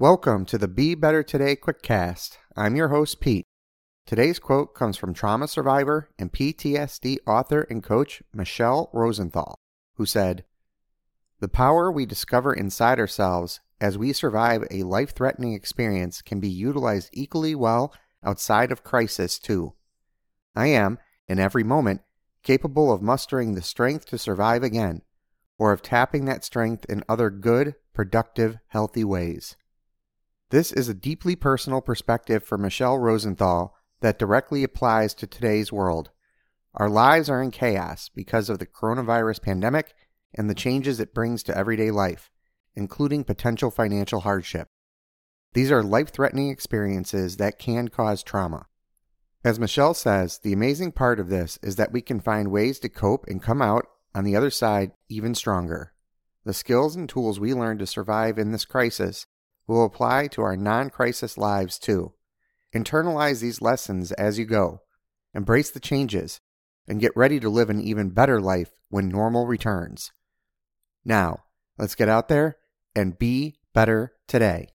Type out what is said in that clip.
Welcome to the Be Better Today Quickcast. I'm your host, Pete. Today's quote comes from trauma survivor and PTSD author and coach Michelle Rosenthal, who said, "The power we discover inside ourselves as we survive a life-threatening experience can be utilized equally well outside of crisis, too. I am, in every moment, capable of mustering the strength to survive again, or of tapping that strength in other good, productive, healthy ways." This is a deeply personal perspective for Michelle Rosenthal that directly applies to today's world. Our lives are in chaos because of the coronavirus pandemic and the changes it brings to everyday life, including potential financial hardship. These are life-threatening experiences that can cause trauma. As Michelle says, the amazing part of this is that we can find ways to cope and come out on the other side even stronger. The skills and tools we learn to survive in this crisis will apply to our non-crisis lives too. Internalize these lessons as you go, embrace the changes, and get ready to live an even better life when normal returns. Now, let's get out there and be better today.